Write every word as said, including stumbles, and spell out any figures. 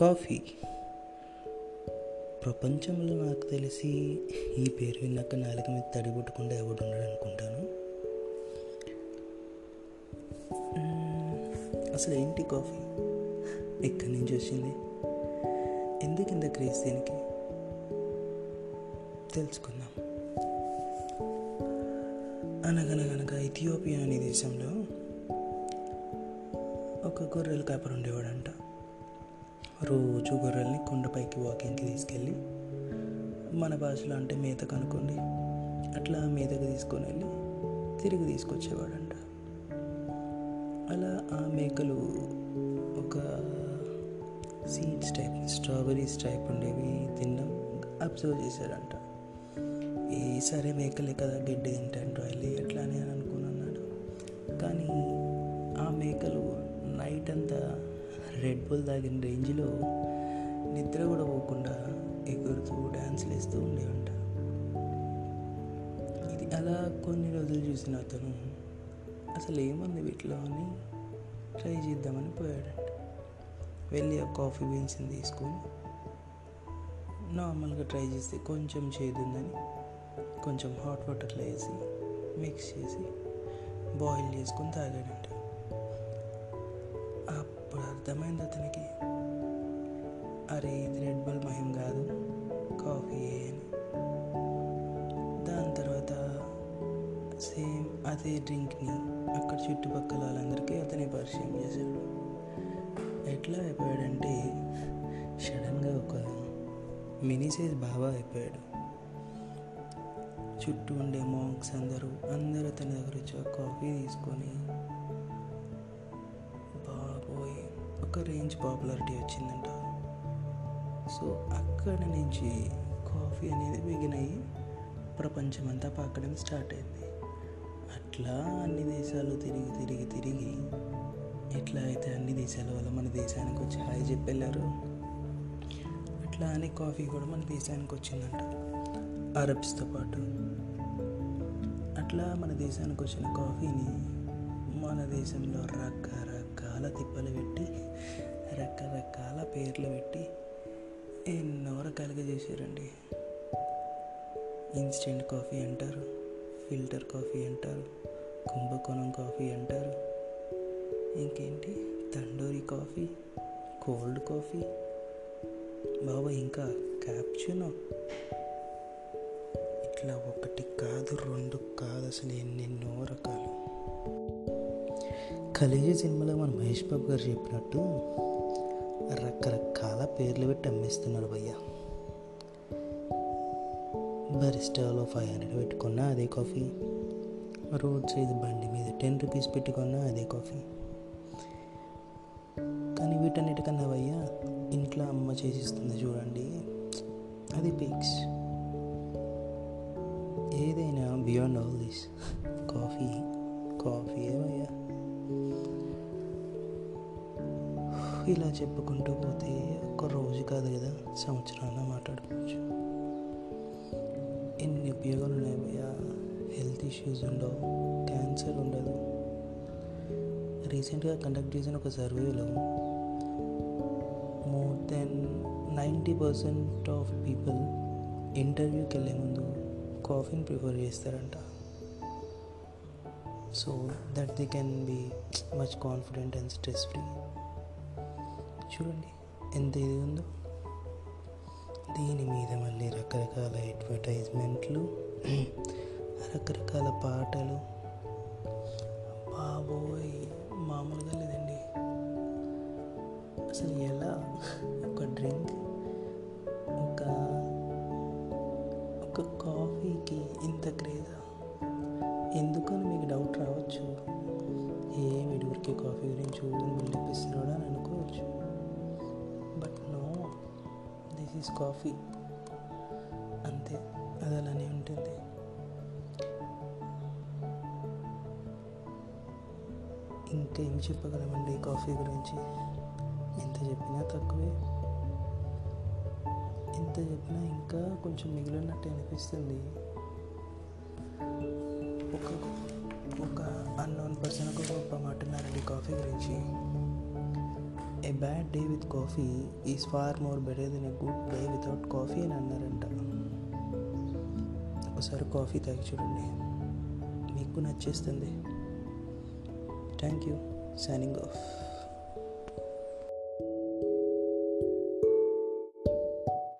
Coffee. ప్రపంచంలో నాకు తెలిసి ఈ పేరు విన్నాక నాలుక మీద తడి పుట్టకుండా ఎవడు ఉండడు అనుకుంటాను. అసలు ఏంటి కాఫీ? ఎక్కడి నుంచి వచ్చింది? ఎందుకు ఇంత క్రేజ్ దీనికి? తెలుసుకుందాం. అనగనగనగా ఇథియోపియా అనే దేశంలో ఒక గొర్రెల కాపరి ఉండేవాడంట. రోజు గొర్రెల్ని కొండపైకి వాకింగ్కి తీసుకెళ్ళి, మన భాషలో అంటే మేత కనుక్కోండి, అట్లా మేతకు తీసుకొని వెళ్ళి తిరిగి తీసుకొచ్చేవాడంట. అలా ఆ మేకలు ఒక సీడ్స్ టైప్, స్ట్రాబెర్రీస్ టైప్ ఉండేవి తినడం అబ్జర్వ్ చేశాడంట. ఏ సరే మేకలే కదా గడ్డి తింటాను వెళ్ళి ఎట్లా అని అనుకుని అన్నాడు. కానీ ఆ మేకలు నైట్ అంతా రెడ్ బుల్ తాగిన రేంజ్లో నిద్ర కూడా పోకుండా ఎగురుతూ డ్యాన్స్లు వేస్తూ ఉండేవంట. ఇది అలా కొన్ని రోజులు చూసిన అతను అసలు ఏముంది వీటిలో అని ట్రై చేద్దామని పోయాడంట. వెళ్ళి ఆ కాఫీ బీన్స్ని తీసుకొని నార్మల్గా ట్రై చేస్తే కొంచెం చేదుందని కొంచెం హాట్ వాటర్లో వేసి మిక్స్ చేసి బాయిల్ చేసుకొని తాగాడంట. అప్పుడు అర్థమైంది అతనికి, అరే ఇది రెడ్ బుల్ మహిం కాదు, కాఫీ అని. దాని తర్వాత సేమ్ అదే డ్రింక్ని అక్కడ చుట్టుపక్కల వాళ్ళందరికీ అతనే పరిచయం చేశాడు. ఎట్లా అయిపోయాడంటే సడన్గా ఒక మినీ సైజ్ బాబా అయిపోయాడు. చుట్టూ ఉండే మాంక్స్ అందరూ అందరూ అతని దగ్గర వచ్చి కాఫీ తీసుకొని, బాబోయ్ ఒక రేంజ్ పాపులారిటీ వచ్చిందంట. సో అక్కడి నుంచి కాఫీ అనేది బిగిన్ అయ్యి ప్రపంచమంతా పాకడం స్టార్ట్ అయింది. అట్లా అన్ని దేశాలు తిరిగి తిరిగి తిరిగి ఎట్లా అయితే అన్ని దేశాల వల్ల మన దేశానికి వచ్చి హాయ్ చెప్పి వెళ్ళారు, అట్లా అని కాఫీ కూడా మన దేశానికి వచ్చిందంట అరబ్స్తో పాటు. అట్లా మన దేశానికి వచ్చిన కాఫీని మన దేశంలో రకరకాల తిప్పలు పెట్టి రకరకాల పేర్లు పెట్టి ఎన్నో రకాలుగా చేశారండి. ఇన్స్టెంట్ కాఫీ అంటారు, ఫిల్టర్ కాఫీ అంటారు, కుంభకోణం కాఫీ అంటారు, ఇంకేంటి తండూరి కాఫీ, కోల్డ్ కాఫీ, బాబా ఇంకా క్యాప్చునో, ఇట్లా ఒకటి కాదు రెండు కాదు అసలు ఎన్నెన్నో రకాలు. కలిగే సినిమాలో మన మహేష్ బాబు గారు చెప్పినట్టు రకరకాల పేర్లు పెట్టి అమ్మేస్తున్నారు భయ్య. బరిస్టాలో ఫైవ్ హండ్రెడ్ పెట్టుకున్నా అదే కాఫీ, రోడ్ సైడ్ బండి మీద టెన్ రూపీస్ పెట్టుకున్నా అదే కాఫీ. కానీ వీటన్నిటికన్నా భయ్య ఇంట్లో అమ్మ చేసిస్తుంది చూడండి, అది పిక్స్. ఏదైనా beyond all this coffee coffee ఏమయ్యా. ఇలా చెప్పుకుంటూ పోతే ఒక రోజు కాదు కదా, సంవత్సరాల మాట్లాడుకోవచ్చు. ఎన్ని ఉపయోగాలు ఉన్నాయా. హెల్త్ ఇష్యూస్ ఉండవు, క్యాన్సర్ ఉండదు. రీసెంట్గా కండక్ట్ చేసిన ఒక సర్వేలో more than ninety percent of people ఇంటర్వ్యూకి వెళ్ళే ముందు కాఫీని ప్రిఫర్ చేస్తారంట. So that they can be much confident and stress free. చూడండి ఎంత ఇది ఉందో. దీని మీద మళ్ళీ రకరకాల అడ్వర్టైజ్మెంట్లు, రకరకాల పాటలు. బాబోయ్ మామూలుగా లేదండి అసలు. ఎలా ఒక డ్రింక్, ఒక ఒక కాఫీకి ఇంత క్రేజా ఎందుకని మీకు డౌట్ రావచ్చు. ఏమి ఇడికి కాఫీ గురించి వినిపిస్తున్నాడు అని అనుకోవచ్చు. But no, this is coffee అంతే, అది అలానే ఉంటుంది. ఇంకేం చెప్పగలమండి కాఫీ గురించి? ఎంత చెప్పినా తక్కువే, ఎంత చెప్పినా ఇంకా కొంచెం మిగిలినట్టు అనిపిస్తుంది. ఒక ఒక అన్నోన్ పర్సన్ ఒక గొప్ప మాట్లాడారండి కాఫీ గురించి. A bad day with coffee is far more better than a good day without coffee అని అన్నారంట. ఒకసారి కాఫీ తాగి చూడండి, మీకు నచ్చేస్తుంది. Thank you. Signing of.